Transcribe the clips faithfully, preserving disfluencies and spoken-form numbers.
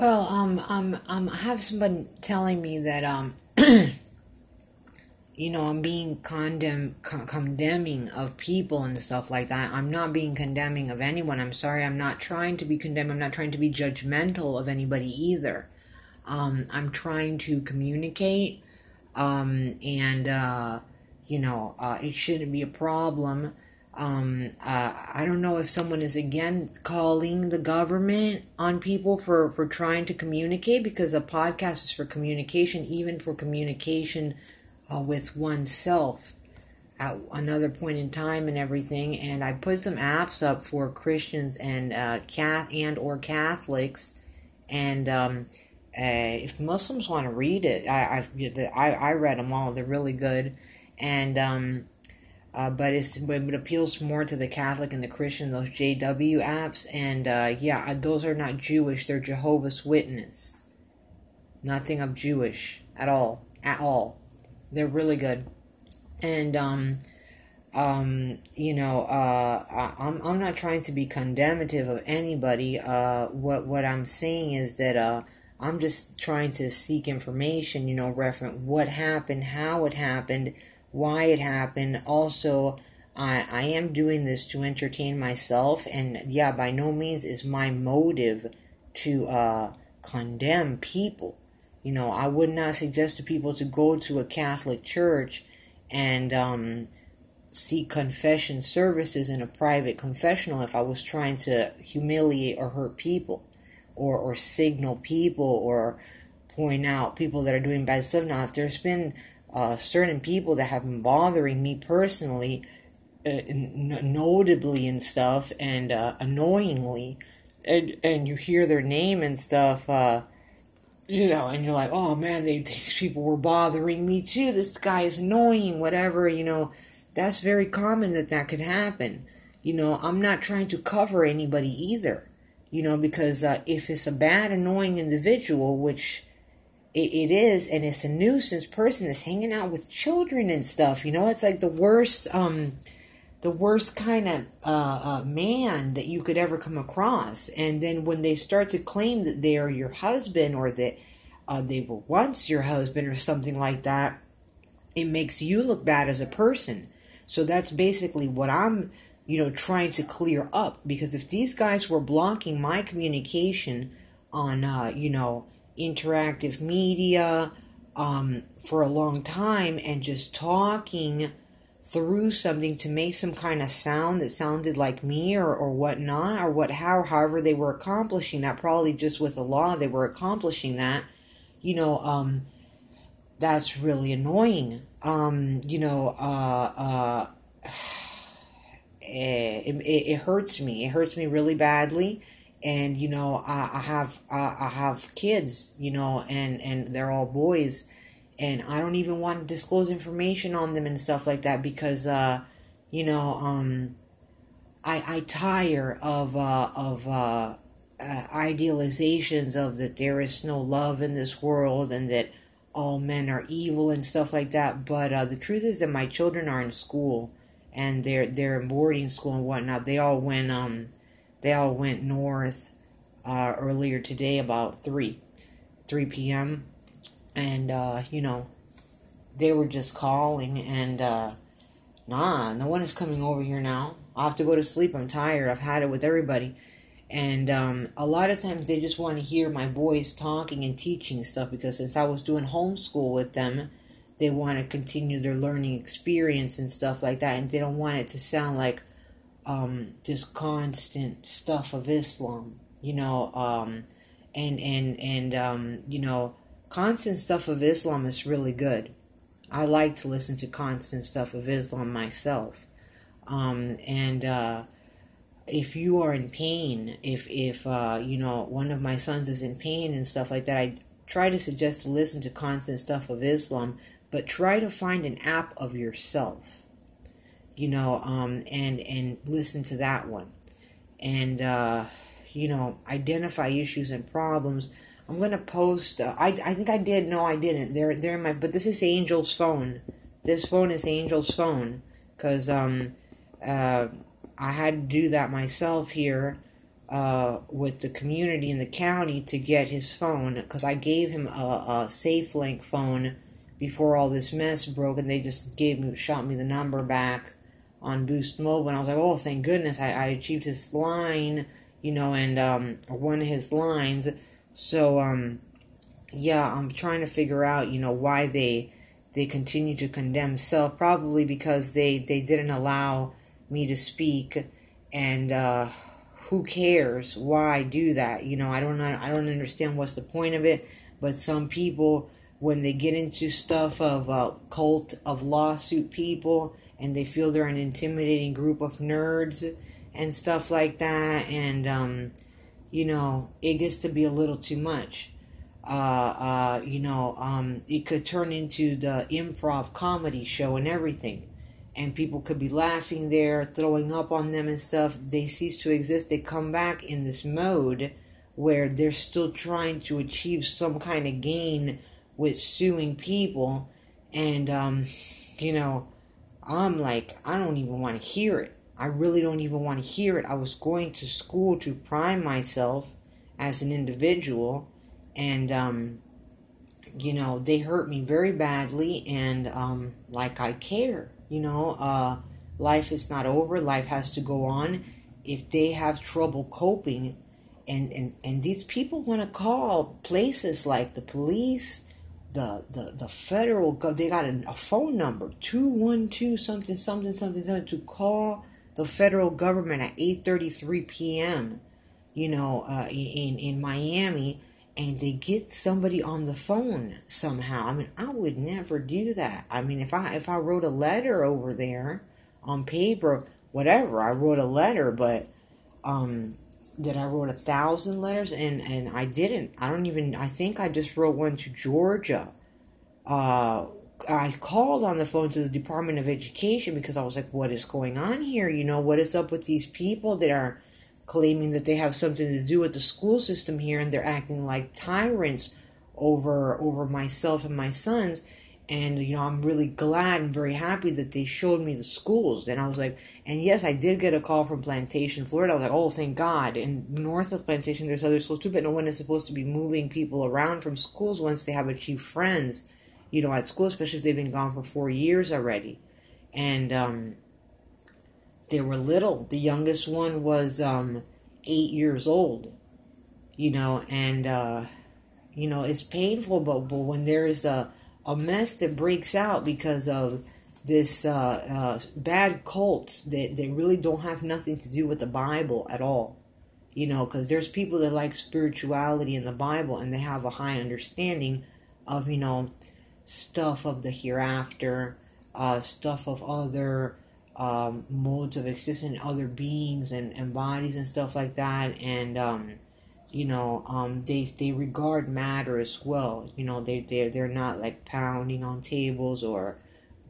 Well, um, um, um, I have someone telling me that, um, you know, I'm being condemn, con- condemning of people and stuff like that. I'm not being condemning of anyone. I'm sorry. I'm not trying to be condemning. I'm not trying to be judgmental of anybody either. Um, I'm trying to communicate, um, and, uh, you know, uh, it shouldn't be a problem. Um, uh, I don't know if someone is again calling the government on people for, for trying to communicate, because a podcast is for communication, even for communication uh, with oneself at another point in time and everything. And I put some apps up for Christians and uh, Cath- and or Catholics, and um, uh, if Muslims want to read it, I I I read them all. They're really good, and um. Uh, but it's but it appeals more to the Catholic and the Christian, those J W apps, and uh, yeah, those are not Jewish. They're Jehovah's Witness. Nothing of Jewish at all, at all. They're really good, and um, um, you know, uh, I, I'm I'm not trying to be condemnative of anybody. Uh, what what I'm saying is that uh, I'm just trying to seek information, you know, reference what happened, how it happened, why it happened. Also, I, I am doing this to entertain myself, and yeah, by no means is my motive to uh, condemn people. You know, I would not suggest to people to go to a Catholic church and um, seek confession services in a private confessional if I was trying to humiliate or hurt people, or, or signal people, or point out people that are doing bad stuff. Now, if there's been Uh, certain people that have been bothering me personally, uh, n- notably and stuff, and uh, annoyingly, and and you hear their name and stuff, uh, you know, and you're like, oh man, they, these people were bothering me too, this guy is annoying, whatever, you know, that's very common that that could happen. You know, I'm not trying to cover anybody either, you know, because uh, if it's a bad, annoying individual, which It, it is, and it's a nuisance person that's hanging out with children and stuff. You know, it's like the worst, um, the worst kind of uh, uh, man that you could ever come across. And then when they start to claim that they are your husband, or that uh, they were once your husband, or something like that, it makes you look bad as a person. So that's basically what I'm, you know, trying to clear up. Because if these guys were blocking my communication on, uh, you know, interactive media um, for a long time, and just talking through something to make some kind of sound that sounded like me, or, or whatnot, or what, how, however they were accomplishing that, probably just with the law they were accomplishing that, you know, um, that's really annoying. Um, you know, uh, uh, it, it, it hurts me. It hurts me really badly. And, you know, I, I have I, I have kids, you know, and, and they're all boys. And I don't even want to disclose information on them and stuff like that, because, uh, you know, um, I I tire of, uh, of uh, uh, idealizations of that there is no love in this world, and that all men are evil and stuff like that. But uh, the truth is that my children are in school, and they're, they're in boarding school and whatnot. They all went... Um, They all went north uh, earlier today, about three p.m. And, uh, you know, they were just calling, and, uh, nah, no one is coming over here now. I have to go to sleep. I'm tired. I've had it with everybody. And um, a lot of times they just want to hear my boys talking and teaching stuff, because since I was doing homeschool with them, they want to continue their learning experience and stuff like that. And they don't want it to sound like Um, this constant stuff of Islam, you know, um, and, and, and, um, you know, constant stuff of Islam is really good. I like to listen to constant stuff of Islam myself. Um, and, uh, if you are in pain, if, if, uh, you know, one of my sons is in pain and stuff like that, I try to suggest to listen to constant stuff of Islam, but try to find an app of yourself. You know, um, and, and listen to that one. And, uh, you know, identify issues and problems. I'm going to post, uh, I I think I did, no I didn't, they're, they're in my, but this is Angel's phone. This phone is Angel's phone, because um, uh, I had to do that myself here, uh, with the community in the county to get his phone, because I gave him a, a SafeLink phone before all this mess broke, and they just gave me, shot me the number back on Boost Mobile, and I was like, oh, thank goodness, I, I achieved his line, you know, and um, one of his lines. So, um, yeah, I'm trying to figure out, you know, why they they continue to condemn self, probably because they, they didn't allow me to speak, and uh, who cares why do that? You know, I don't I don't understand what's the point of it, but some people, when they get into stuff of a uh, cult of lawsuit people, and they feel they're an intimidating group of nerds and stuff like that, and, um, you know, it gets to be a little too much. Uh, uh, you know, um, it could turn into the improv comedy show and everything, and people could be laughing there, throwing up on them and stuff. They cease to exist. They come back in this mode where they're still trying to achieve some kind of gain with suing people, and, um, you know, I'm like, I don't even want to hear it. I really don't even want to hear it. I was going to school to prime myself as an individual, and, um, you know, they hurt me very badly, and, um, like, I care, you know, uh, life is not over, life has to go on. If they have trouble coping, and, and, and these people want to call places like the police, The, the, the federal gov, they got a, a phone number, two one two something, something, something, something, to call the federal government at eight thirty-three p.m., you know, uh, in, in Miami, and they get somebody on the phone somehow. I mean, I would never do that. I mean, if I, if I wrote a letter over there on paper, whatever, I wrote a letter, but, um, that I wrote a thousand letters, and, and I didn't. I don't even, I think I just wrote one to Georgia. Uh, I called on the phone to the Department of Education because I was like, what is going on here? You know, what is up with these people that are claiming that they have something to do with the school system here, and they're acting like tyrants over, over myself and my sons. And, you know, I'm really glad and very happy that they showed me the schools. And I was like, and yes, I did get a call from Plantation, Florida. I was like, oh, thank God. And north of Plantation, there's other schools too, but no one is supposed to be moving people around from schools once they have achieved friends, you know, at school, especially if they've been gone for four years already. And um, they were little. The youngest one was um, eight years old, you know, and, uh, you know, it's painful, but, but when there is a... a mess that breaks out because of this uh, uh, bad cults that they really don't have nothing to do with the Bible at all. You know, because there's people that like spirituality in the Bible, and they have a high understanding of, you know, stuff of the hereafter, uh, stuff of other um, modes of existence, other beings and, and bodies and stuff like that. And, um, you know, um, they they regard matter as well. You know, they they they're not like pounding on tables or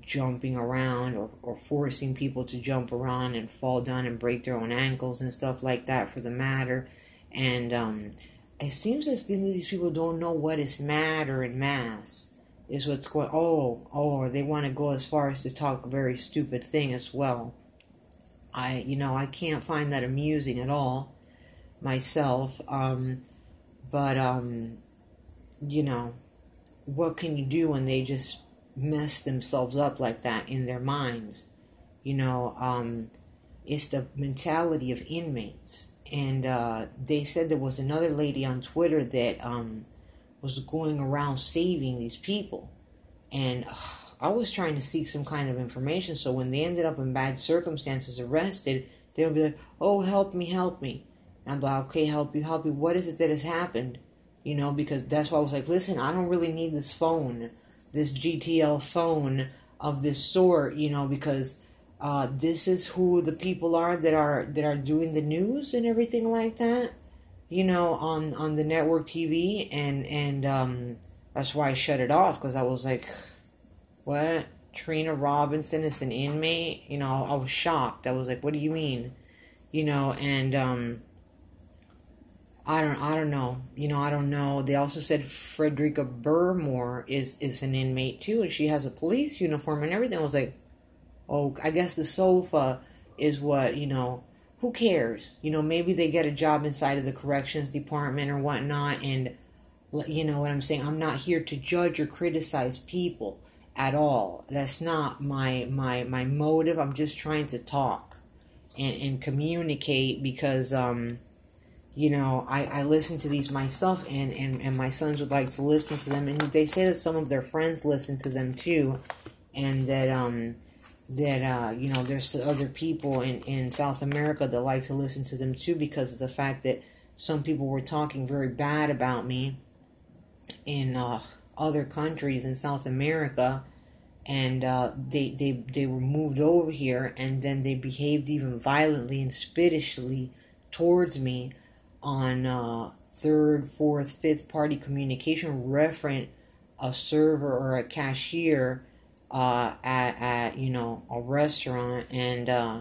jumping around or, or forcing people to jump around and fall down and break their own ankles and stuff like that for the matter. And um, it seems as if these people don't know what is matter and mass is what's going. Oh, oh, they want to go as far as to talk a very stupid thing as well. I you know I can't find that amusing at all. Myself, um, but, um, you know, what can you do when they just mess themselves up like that in their minds? You know, um, it's the mentality of inmates. And, uh, they said there was another lady on Twitter that, um, was going around saving these people. And ugh, I was trying to seek some kind of information, so when they ended up in bad circumstances, arrested, they would be like, oh, help me, help me. I'm like, okay, help you, help you. What is it that has happened? You know, because that's why I was like, listen, I don't really need this phone, this G T L phone of this sort, you know, because uh, this is who the people are that are that are doing the news and everything like that, you know, on, on the network T V. And, and um, that's why I shut it off, because I was like, what? Trina Robinson is an inmate? You know, I was shocked. I was like, what do you mean? You know, and... Um, I don't, I don't know, you know, I don't know. They also said Frederica Burmore is, is an inmate too, and she has a police uniform and everything. I was like, oh, I guess the sofa is what, you know, who cares? You know, maybe they get a job inside of the corrections department or whatnot, and you know what I'm saying? I'm not here to judge or criticize people at all. That's not my my my motive. I'm just trying to talk and, and communicate because, um, you know, I, I listen to these myself, and, and, and my sons would like to listen to them. And they say that some of their friends listen to them too, and that, um, that uh, you know, there's other people in, in South America that like to listen to them too because of the fact that some people were talking very bad about me in uh, other countries in South America, and uh, they, they they were moved over here, and then they behaved even violently and spittishly towards me on uh, third, fourth, fifth party communication, referent a server or a cashier uh, at, at you know a restaurant, and uh,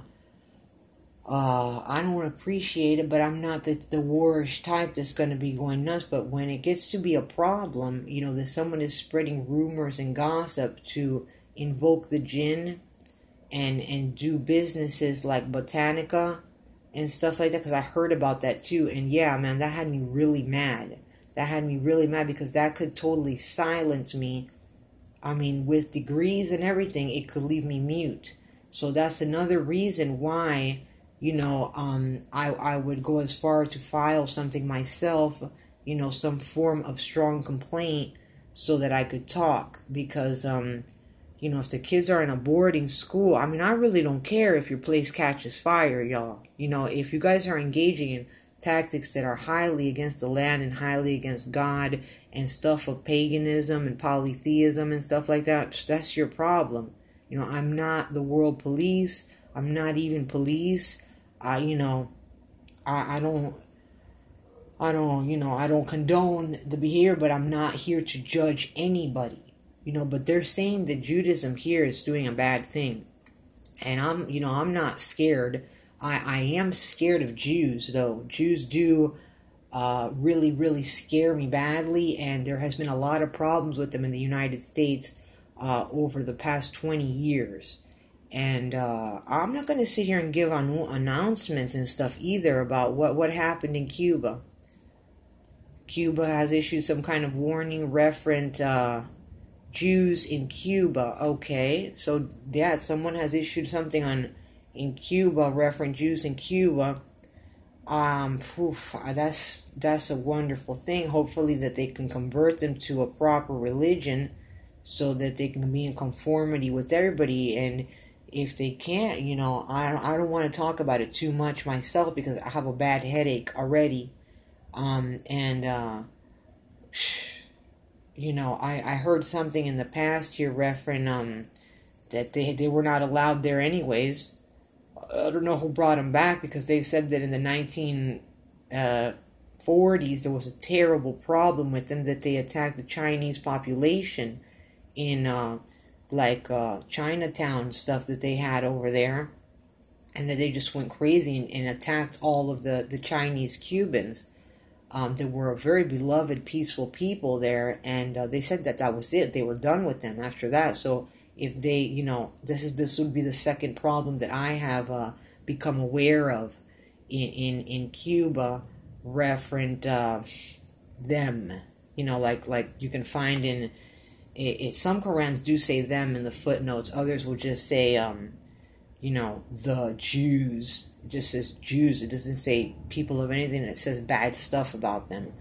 Uh, I don't appreciate it, but I'm not the, the warish type that's going to be going nuts. But when it gets to be a problem, you know, that someone is spreading rumors and gossip to invoke the jinn and, and do businesses like Botanica and stuff like that, because I heard about that too. And yeah, man, that had me really mad. That had me really mad because that could totally silence me. I mean, with degrees and everything, it could leave me mute. So that's another reason why... You know, um, I, I would go as far to file something myself, you know, some form of strong complaint so that I could talk. Because, um, you know, if the kids are in a boarding school, I mean, I really don't care if your place catches fire, y'all. You know, if you guys are engaging in tactics that are highly against the land and highly against God and stuff of paganism and polytheism and stuff like that, that's your problem. You know, I'm not the world police. I'm not even police. I, you know, I, I don't, I don't, you know, I don't condone the behavior, but I'm not here to judge anybody, you know, but they're saying that Judaism here is doing a bad thing. And I'm, you know, I'm not scared. I, I am scared of Jews though. Jews do uh, really, really scare me badly. And there has been a lot of problems with them in the United States uh, over the past twenty years. And uh, I'm not going to sit here and give on announcements and stuff either about what, what happened in Cuba. Cuba has issued some kind of warning referent uh, Jews in Cuba. Okay, so yeah, someone has issued something on in Cuba, referent Jews in Cuba. Um, oof, that's that's a wonderful thing. Hopefully that they can convert them to a proper religion so that they can be in conformity with everybody. And if they can't, you know, I, I don't want to talk about it too much myself because I have a bad headache already. Um, and, uh, you know, I, I heard something in the past here, referring um, that they, they were not allowed there anyways. I don't know who brought them back because they said that in the nineteen forties, there was a terrible problem with them, that they attacked the Chinese population in, uh, like uh, Chinatown stuff that they had over there, and that they just went crazy and, and attacked all of the, the Chinese Cubans. Um, they were a very beloved, peaceful people there, and uh, they said that that was it. They were done with them after that. So if they, you know, this is this would be the second problem that I have uh, become aware of in, in, in Cuba, referent uh, them. You know, like like you can find in... It, it, some Korans do say them in the footnotes. Others will just say, um, you know, the Jews. It just says Jews. It doesn't say people of anything. It says bad stuff about them.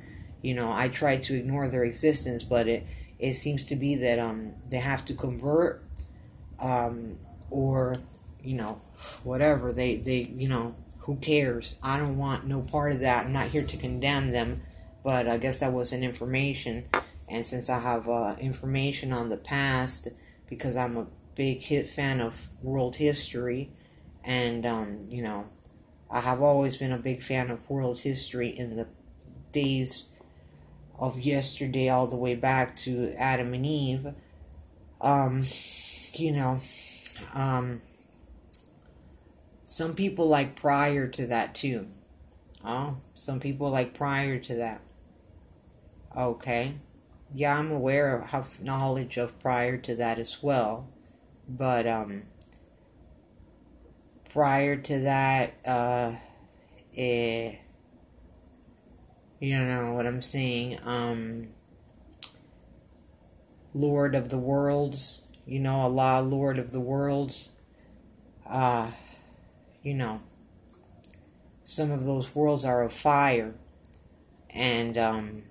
You know, I try to ignore their existence, but it, it seems to be that um, they have to convert um, or, you know, whatever. They, they, you know, who cares? I don't want no part of that. I'm not here to condemn them, but I guess that wasn't information. And since I have uh, information on the past, because I'm a big hit fan of world history, and, um, you know, I have always been a big fan of world history in the days of yesterday all the way back to Adam and Eve, um, you know, um, some people like prior to that, too. Oh, some people like prior to that. Okay. Yeah, I'm aware of, have knowledge of prior to that as well, but, um, prior to that, uh, it, you know what I'm saying, um, Lord of the Worlds, you know, Allah, Lord of the Worlds, uh, you know, some of those worlds are of fire, and, um,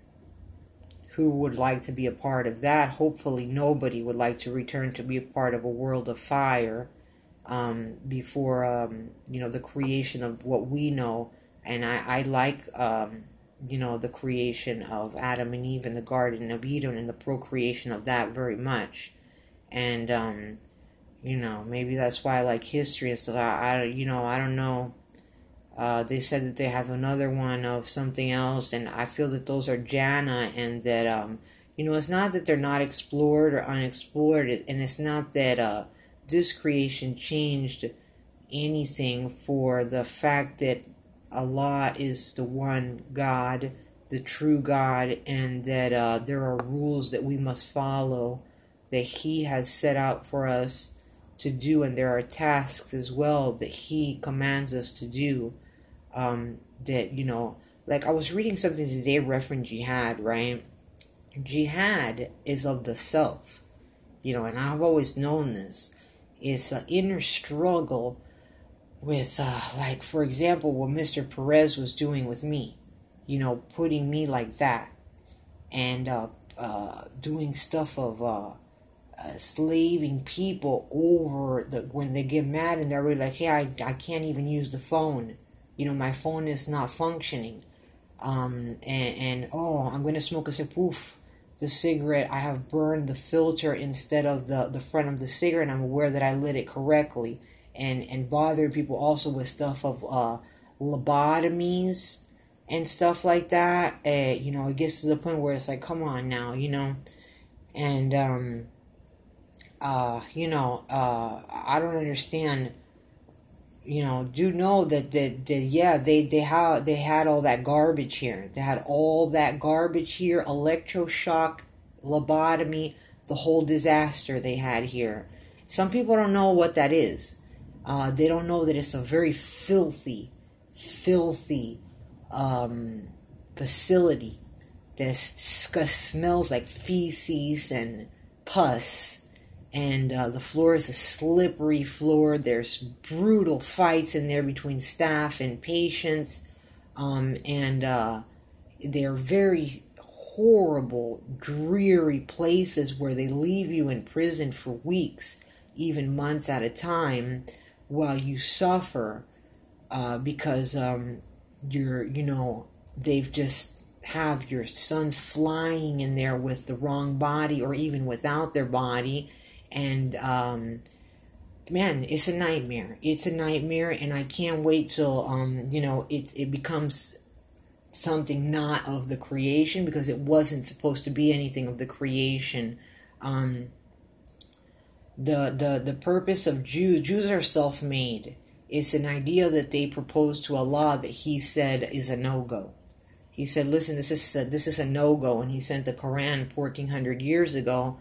who would like to be a part of that? Hopefully nobody would like to return to be a part of a world of fire um, before, um, you know, the creation of what we know. And I, I like, um, you know, the creation of Adam and Eve in the Garden of Eden and the procreation of that very much. And, um, you know, maybe that's why I like history and stuff. I, I you know, I don't know. Uh, they said that they have another one of something else, and I feel that those are jhana, and that, um, you know, it's not that they're not explored or unexplored, and it's not that uh, this creation changed anything for the fact that Allah is the one God, the true God, and that uh, there are rules that we must follow that He has set out for us to do, and there are tasks as well that He commands us to do. Um, that, you know, like I was reading something today referencing jihad, right? Jihad is of the self, you know, and I've always known this. It's an inner struggle with, uh, like, for example, what Mister Perez was doing with me, you know, putting me like that, and uh, uh, doing stuff of, uh, Uh, slaving people over the, when they get mad and they're really like, hey, I, I can't even use the phone. You know, my phone is not functioning. Um, and, and oh, I'm going to smoke a sapoof. The cigarette, I have burned the filter instead of the, the front of the cigarette. I'm aware that I lit it correctly. And, and bothering people also with stuff of uh, lobotomies and stuff like that. Uh, you know, it gets to the point where it's like, come on now, you know. And, um... Uh, you know, uh, I don't understand, you know, do know that, that, that yeah, they, they, ha- they had all that garbage here. They had all that garbage here, electroshock, lobotomy, the whole disaster they had here. Some people don't know what that is. Uh, they don't know that it's a very filthy, filthy um, facility that smells like feces and pus. And uh, the floor is a slippery floor. There's brutal fights in there between staff and patients. Um, and uh, they're very horrible, dreary places where they leave you in prison for weeks, even months at a time, while you suffer uh, because um, you're, you know, they've just have your sons flying in there with the wrong body or even without their body. And, um, man, it's a nightmare. It's a nightmare, and I can't wait till, um, you know, it, it becomes something not of the creation, because it wasn't supposed to be anything of the creation. Um, the, the, the purpose of Jews, Jews are self-made. It's an idea that they proposed to Allah that He said is a no-go. He said, listen, this is a, this is a no-go, and He sent the Quran fourteen hundred years ago.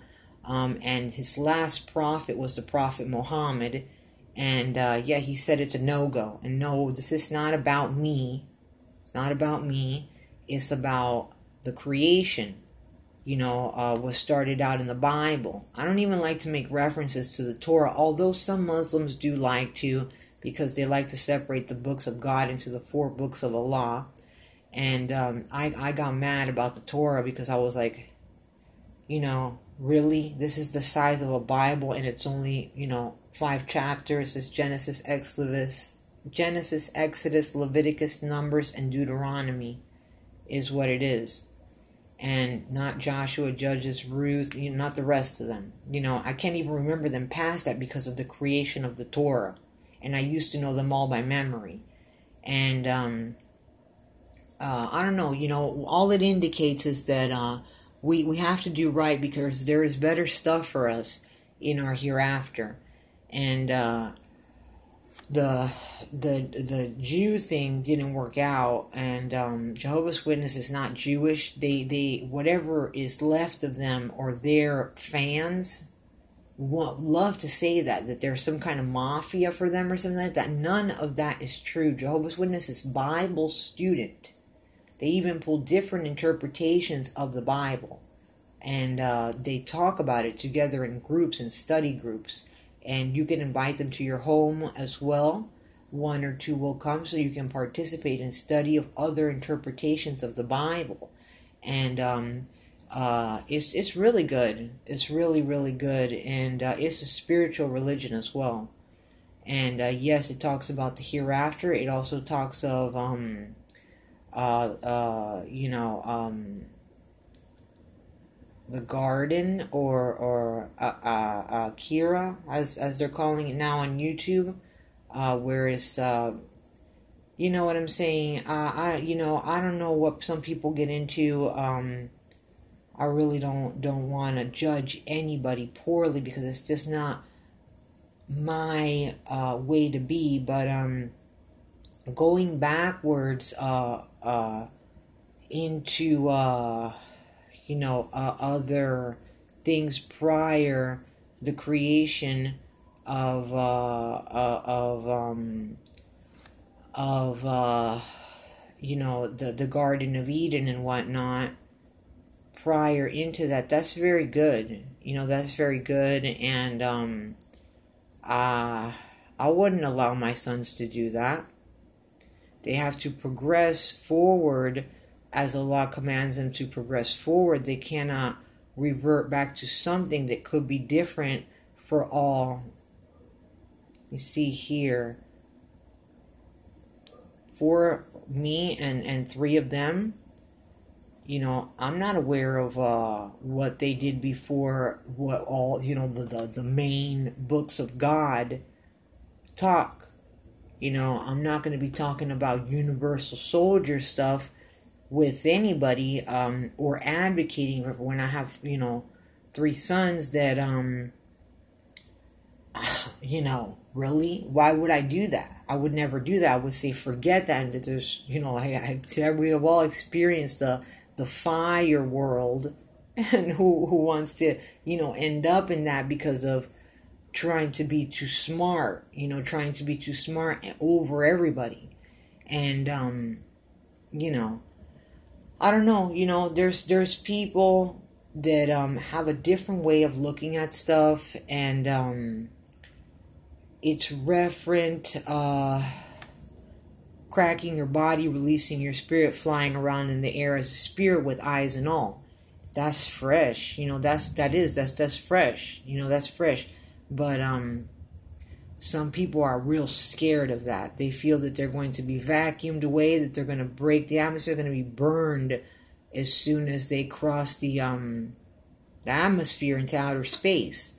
Um, and his last prophet was the Prophet Muhammad. And, uh, yeah, he said it's a no-go. And no, this is not about me. It's not about me. It's about the creation, you know, uh, was started out in the Bible. I don't even like to make references to the Torah, although some Muslims do like to, because they like to separate the books of God into the four books of Allah. And um, I, I got mad about the Torah because I was like, you know, really? This is the size of a Bible, and it's only, you know, five chapters. It's Genesis, Exodus, Genesis, Exodus, Leviticus, Numbers, and Deuteronomy is what it is. And not Joshua, Judges, Ruth, you know, not the rest of them. You know, I can't even remember them past that because of the creation of the Torah. And I used to know them all by memory. And, um, uh, I don't know, you know, all it indicates is that, uh, We we have to do right, because there is better stuff for us in our hereafter. And uh, the the the Jew thing didn't work out. And um, Jehovah's Witness is not Jewish. They they whatever is left of them, or their fans, want, love to say that, that there's some kind of mafia for them or something like that. None of that is true. Jehovah's Witnesses, Bible student. They even pull different interpretations of the Bible. And uh, they talk about it together in groups and study groups. And you can invite them to your home as well. One or two will come so you can participate in study of other interpretations of the Bible. And um, uh, it's it's really good. It's really, really good. And uh, it's a spiritual religion as well. And uh, yes, it talks about the hereafter. It also talks of, um, uh, uh, you know... Um, the garden, or or uh, uh, uh, Kira, as as they're calling it now on YouTube, uh, where it's, uh, you know what I'm saying. Uh, I you know I don't know what some people get into. Um, I really don't don't want to judge anybody poorly because it's just not my uh, way to be. But um, going backwards uh uh into uh. you know, uh, other things prior the creation of, uh, uh, of, um, of, uh, you know, the, the Garden of Eden and whatnot prior into that. That's very good. You know, that's very good. And, um, uh, I wouldn't allow my sons to do that. They have to progress forward as Allah commands them to progress forward. They cannot revert back to something that could be different for all. You see here, for me and, and three of them, you know, I'm not aware of uh, what they did before, what all, you know, the, the, the main books of God talk. You know, I'm not going to be talking about universal soldier stuff with anybody, um, or advocating when I have, you know, three sons that, um, you know, really, why would I do that? I would never do that. I would say, forget that. And that there's, you know, I, I, we have all experienced the, the fire world, and who, who wants to, you know, end up in that because of trying to be too smart, you know, trying to be too smart over everybody. And, um, you know, I don't know, you know, there's there's people that um, have a different way of looking at stuff, and um, it's referent, uh, cracking your body, releasing your spirit, flying around in the air as a spirit with eyes and all. That's fresh, you know, that's, that is, that's, that's fresh, you know, that's fresh. But um, some people are real scared of that. They feel that they're going to be vacuumed away, that they're going to break the atmosphere, going to be burned as soon as they cross the um the atmosphere into outer space.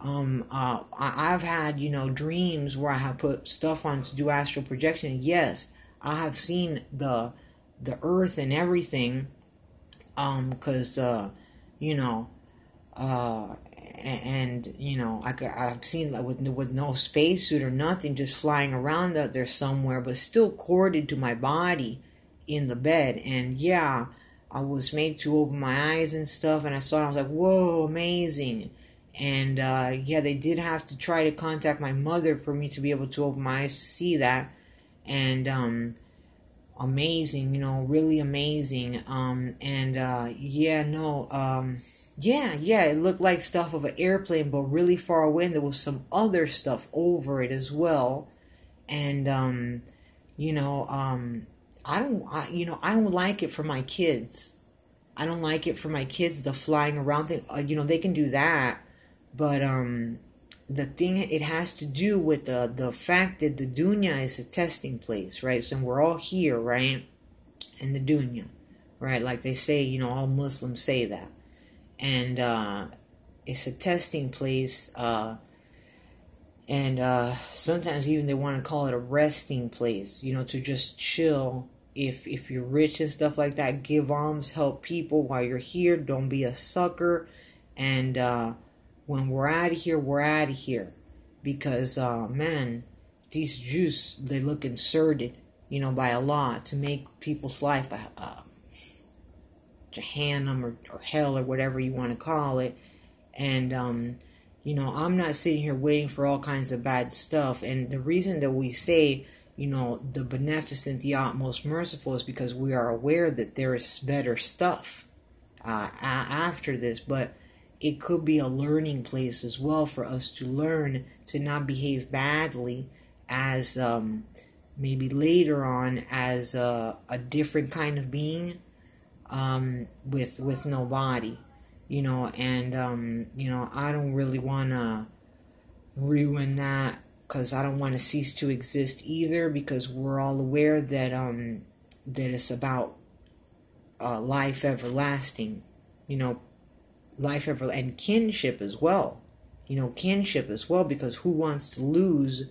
Um, uh, I, I've had, you know, dreams where I have put stuff on to do astral projection. Yes, I have seen the the earth and everything, um, because uh, you know, uh. And, you know, I, I've seen that with, with no spacesuit or nothing, just flying around out there somewhere, but still corded to my body in the bed. And yeah, I was made to open my eyes and stuff, and I saw it, I was like, whoa, amazing. And uh, yeah, they did have to try to contact my mother for me to be able to open my eyes to see that. And um, amazing, you know, really amazing. Um, and uh, yeah, no... Um, Yeah, yeah, it looked like stuff of an airplane, but really far away, and there was some other stuff over it as well. And, um, you know, um, I don't, I, you know, I don't like it for my kids. I don't like it for my kids, the flying around thing. Uh, you know, they can do that, but um, the thing, it has to do with the, the fact that the dunya is a testing place, right? So we're all here, right? In the dunya, right? Like they say, you know, all Muslims say that. And uh, it's a testing place, uh, and uh, sometimes even they want to call it a resting place, you know, to just chill. If if you're rich and stuff like that, give alms, help people while you're here, don't be a sucker. And uh, when we're out of here, we're out of here, because uh, man, these Jews, they look inserted, you know, by Allah to make people's life a uh, Jahannam or, or hell or whatever you want to call it. And um, You know, I'm not sitting here waiting for all kinds of bad stuff. And the reason that we say, you know, the beneficent, the utmost merciful, is because we are aware that there is better stuff uh, after this. But it could be a learning place as well for us to learn to not behave badly as um, maybe later on as a, a different kind of being um, with with no body. You know, and, um, you know, I don't really want to ruin that, because I don't want to cease to exist either, because we're all aware that um, that it's about uh, life everlasting, you know, life ever and kinship as well, you know, kinship as well, because who wants to lose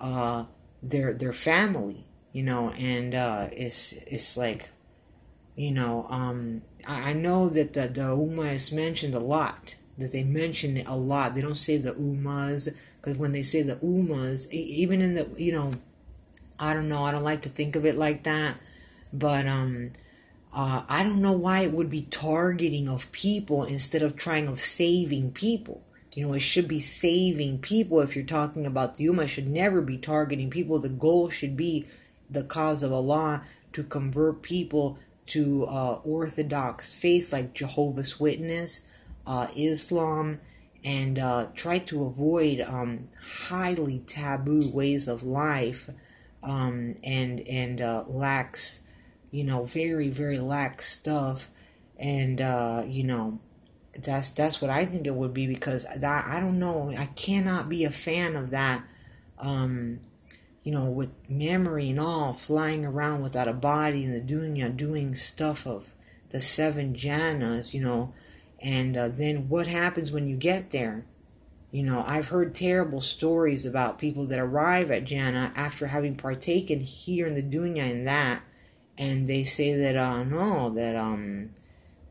uh, their their family, you know, and uh, it's it's like... You know, um, I know that the, the Ummah is mentioned a lot, that they mention it a lot. They don't say the Ummas, because when they say the Ummas, even in the, you know, I don't know, I don't like to think of it like that, but um, uh, I don't know why it would be targeting of people instead of trying of saving people. You know, it should be saving people if you're talking about the Ummah. It should never be targeting people. The goal should be the cause of Allah, to convert people to uh, orthodox faith like Jehovah's Witness, uh, Islam, and uh, try to avoid um, highly taboo ways of life, um, and and uh, lax, you know, very very lax stuff, and uh, you know, that's that's what I think it would be, because that, I don't know, I cannot be a fan of that. Um, You know, with memory and all, flying around without a body in the dunya, doing stuff of the seven jhanas, you know, and uh, then what happens when you get there? You know, I've heard terrible stories about people that arrive at jhana after having partaken here in the dunya in that, and they say that, uh, no, that um,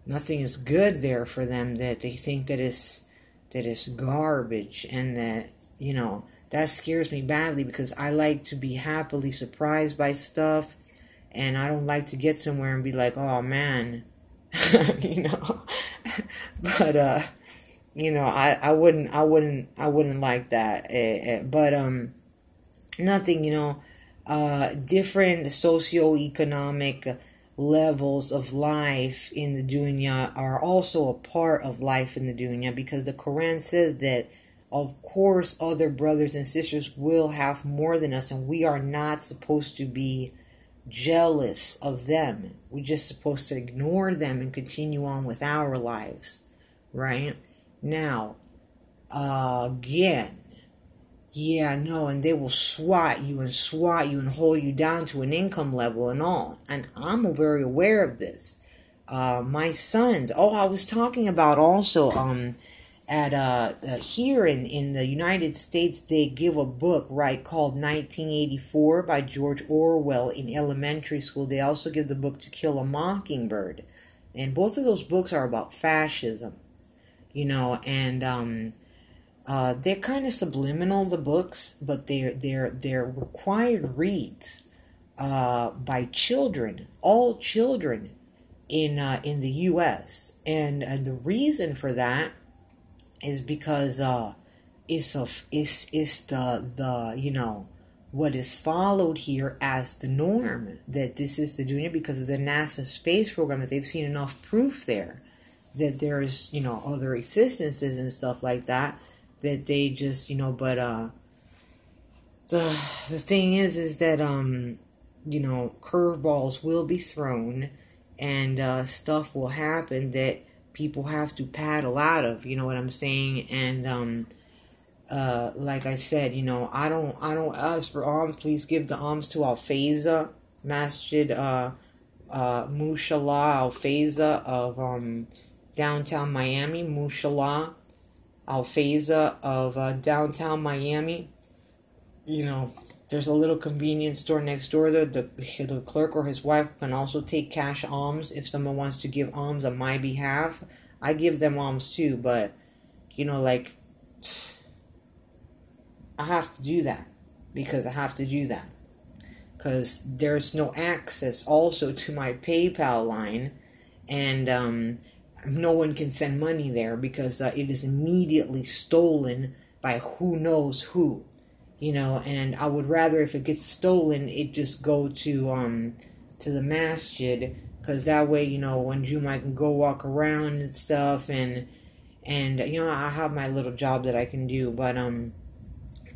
nothing is good there for them, that they think that it's, that it's garbage, and that, you know... That scares me badly, because I like to be happily surprised by stuff, and I don't like to get somewhere and be like, oh man, you know, but, uh, you know, I, I wouldn't, I wouldn't, I wouldn't like that, eh, eh. But, um, nothing, you know, uh, different socioeconomic levels of life in the dunya are also a part of life in the dunya, because the Quran says that, of course, other brothers and sisters will have more than us, and we are not supposed to be jealous of them. We're just supposed to ignore them and continue on with our lives, right? Now, uh, again, yeah, no, and they will swat you and swat you and hold you down to an income level and all. And I'm very aware of this. Uh, my sons, oh, I was talking about also... um. At uh, uh, here in, in the United States, they give a book, right, called nineteen eighty-four by George Orwell in elementary school. They also give the book To Kill a Mockingbird. And both of those books are about fascism, you know, and um, uh, they're kind of subliminal, the books, but they're, they're, they're required reads uh, by children, all children in, uh, in the U S And uh, the reason for that is because uh, it's of it's it's the the you know what is followed here as the norm, that this is the dunya, because of the NASA space program, that they've seen enough proof there that there is, you know, other existences and stuff like that, that they just, you know, but uh, the the thing is is that um you know curveballs will be thrown, and uh, stuff will happen that people have to paddle out of, you know what I'm saying? And, um, uh, like I said, you know, I don't, I don't ask for alms. Please give the alms to Al-Faiza, Masjid, uh, uh, Mushallah Al-Faiza of, um, downtown Miami, Mushallah Al-Faiza of, uh, downtown Miami. You know, there's a little convenience store next door there. The, the clerk or his wife can also take cash alms if someone wants to give alms on my behalf. I give them alms too, but, you know, like, I have to do that. Because I have to do that. Because there's no access also to my PayPal line. And um, no one can send money there because uh, it is immediately stolen by who knows who, you know. And I would rather, if it gets stolen, it just go to um to the masjid, because that way, you know, one Jumu'ah can go walk around and stuff, and and you know, I have my little job that I can do. But um,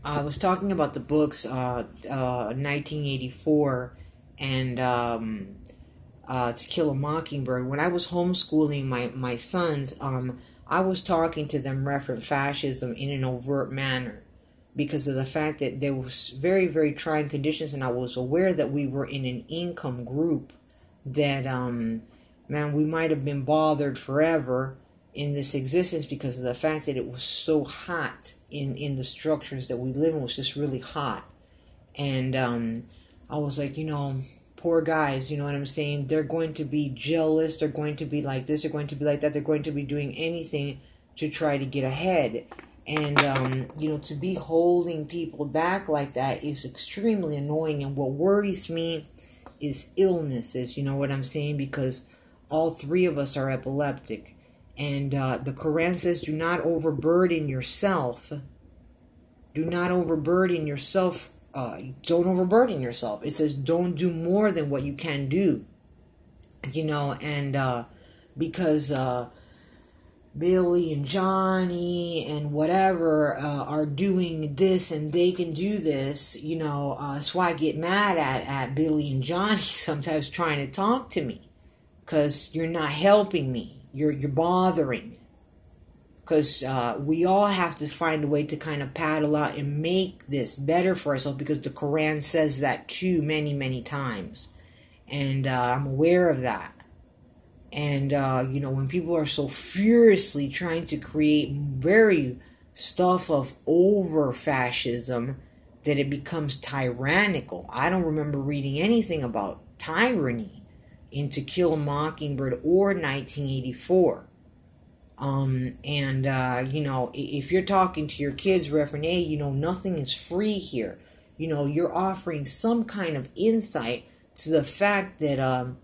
I was talking about the books, uh, uh, nineteen eighty-four, and um. Uh, To Kill a Mockingbird. When I was homeschooling my, my sons, um, I was talking to them referent fascism in an overt manner because of the fact that there was very, very trying conditions, and I was aware that we were in an income group that, um, man, we might have been bothered forever in this existence because of the fact that it was so hot in, in the structures that we live in. It was just really hot. And um, I was like, you know... poor guys, you know what I'm saying? They're going to be jealous. They're going to be like this. They're going to be like that. They're going to be doing anything to try to get ahead. And, um, you know, to be holding people back like that is extremely annoying. And what worries me is illnesses, you know what I'm saying? Because all three of us are epileptic. And uh, the Quran says, do not overburden yourself. Do not overburden yourself. Uh, don't overburden yourself. It says don't do more than what you can do, you know, and uh, because uh, Billy and Johnny and whatever uh, are doing this and they can do this, you know, uh, that's why I get mad at, at Billy and Johnny sometimes trying to talk to me, because you're not helping me, you're, you're bothering me. Because uh, we all have to find a way to kind of paddle out and make this better for ourselves, because the Quran says that too many, many times. And uh, I'm aware of that. And, uh, you know, when people are so furiously trying to create very stuff of over-fascism that it becomes tyrannical. I don't remember reading anything about tyranny in To Kill a Mockingbird or nineteen eighty-four. Um, and, uh, you know, if you're talking to your kids, Reverend A, you know, nothing is free here. You know, you're offering some kind of insight to the fact that, um,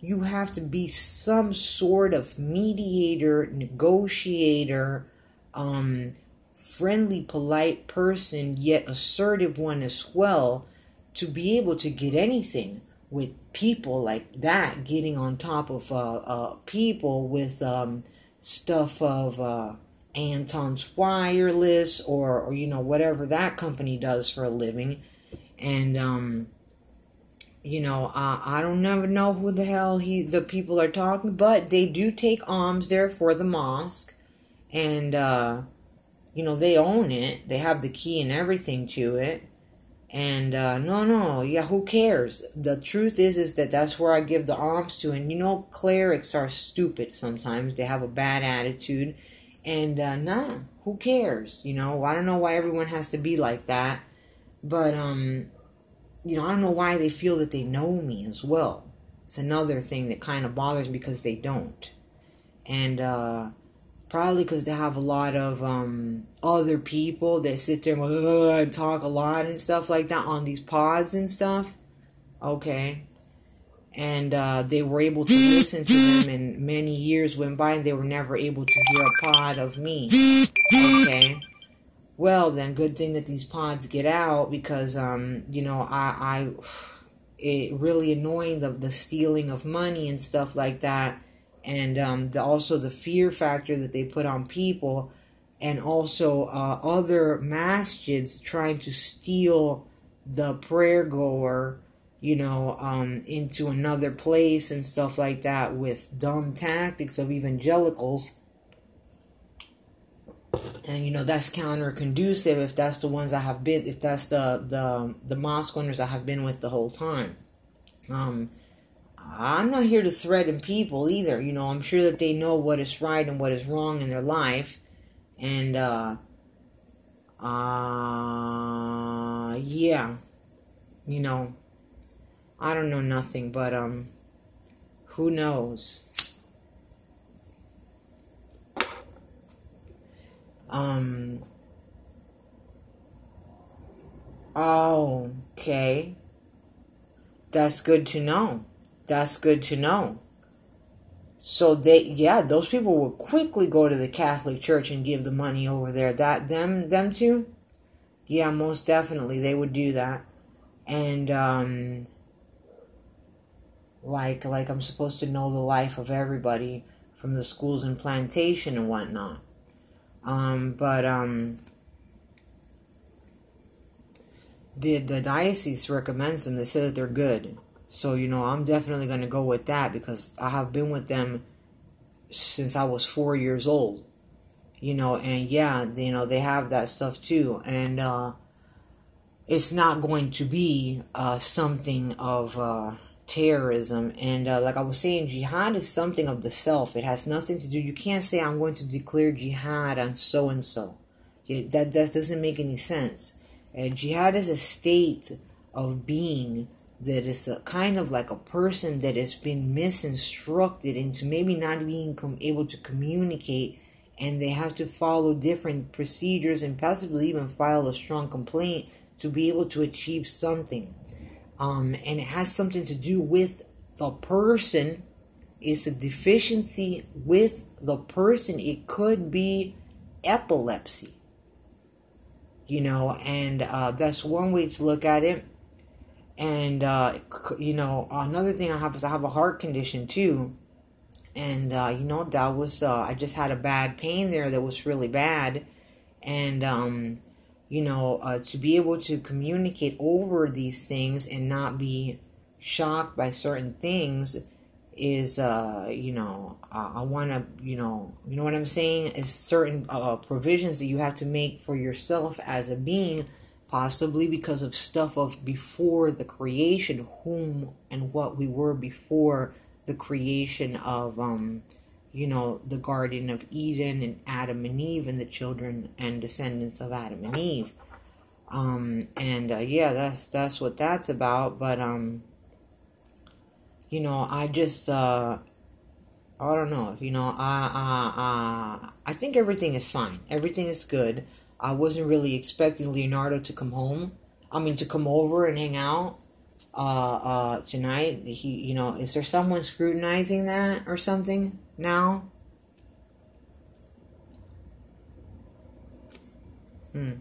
you have to be some sort of mediator, negotiator, um, friendly, polite person, yet assertive one as well, to be able to get anything with people like that, getting on top of, uh, uh, people with, um, stuff of uh, Anton's Wireless or, or, you know, whatever that company does for a living. And, um, you know, I, I don't never know who the hell he, the people are talking, but they do take alms there for the mosque. And, uh, you know, they own it. They have the key and everything to it. And, uh, no, no, yeah, who cares? The truth is, is that that's where I give the alms to. And, you know, clerics are stupid sometimes. They have a bad attitude. And, uh, nah, who cares? You know, I don't know why everyone has to be like that. But, um, you know, I don't know why they feel that they know me as well. It's another thing that kind of bothers me, because they don't. And, uh... probably because they have a lot of um, other people that sit there and, go, and talk a lot and stuff like that on these pods and stuff. Okay. And uh, they were able to listen to them, and many years went by and they were never able to hear a pod of me. Okay. Well then, good thing that these pods get out, because, um, you know, I, I it really annoying, the, the stealing of money and stuff like that. And um, the, also the fear factor that they put on people, and also uh, other masjids trying to steal the prayer goer, you know, um, into another place and stuff like that, with dumb tactics of evangelicals. And you know, that's counter-conducive if that's the ones I have been, if that's the the the mosque owners I have been with the whole time. Um, I'm not here to threaten people either, you know. I'm sure that they know what is right and what is wrong in their life, and, uh, uh, yeah, you know, I don't know nothing, but, um, who knows, um, oh, okay, that's good to know. That's good to know. So they, yeah, those people will quickly go to the Catholic Church and give the money over there. That them, them two, yeah, most definitely they would do that. And um, like, like I'm supposed to know the life of everybody from the schools and plantation and whatnot. Um, but um, the the diocese recommends them. They say that they're good. So, you know, I'm definitely going to go with that because I have been with them since I was four years old, you know, and yeah, you know, they have that stuff too. And uh, it's not going to be uh, something of uh, terrorism. And uh, like I was saying, jihad is something of the self. It has nothing to do. You can't say I'm going to declare jihad on so-and-so. That, that doesn't make any sense. Uh, jihad is a state of being that is a kind of like a person that has been misinstructed into maybe not being com- able to communicate, and they have to follow different procedures and possibly even file a strong complaint to be able to achieve something. Um, and it has something to do with the person. It's a deficiency with the person. It could be epilepsy, you know, and uh, that's one way to look at it. And, uh, you know, another thing I have is I have a heart condition too. And, uh, you know, that was, uh, I just had a bad pain there that was really bad. And, um, you know, uh, to be able to communicate over these things and not be shocked by certain things is, uh, you know, uh, I want to, you know, you know what I'm saying? It's certain uh, provisions that you have to make for yourself as a being, possibly because of stuff of before the creation, whom and what we were before the creation of, um, you know, the Garden of Eden and Adam and Eve and the children and descendants of Adam and Eve. Um, and, uh, yeah, that's, that's what that's about. But, um, you know, I just, uh, I don't know, you know, I, I, I, I think everything is fine. Everything is good. I wasn't really expecting Leonardo to come home. I mean, to come over and hang out uh, uh, tonight. He, you know, is there someone scrutinizing that or something now? Hmm.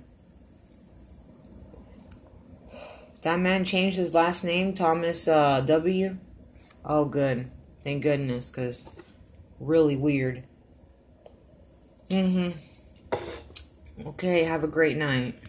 That man changed his last name, Thomas uh, W. Oh, good. Thank goodness, because really weird. Mm-hmm. Okay, have a great night.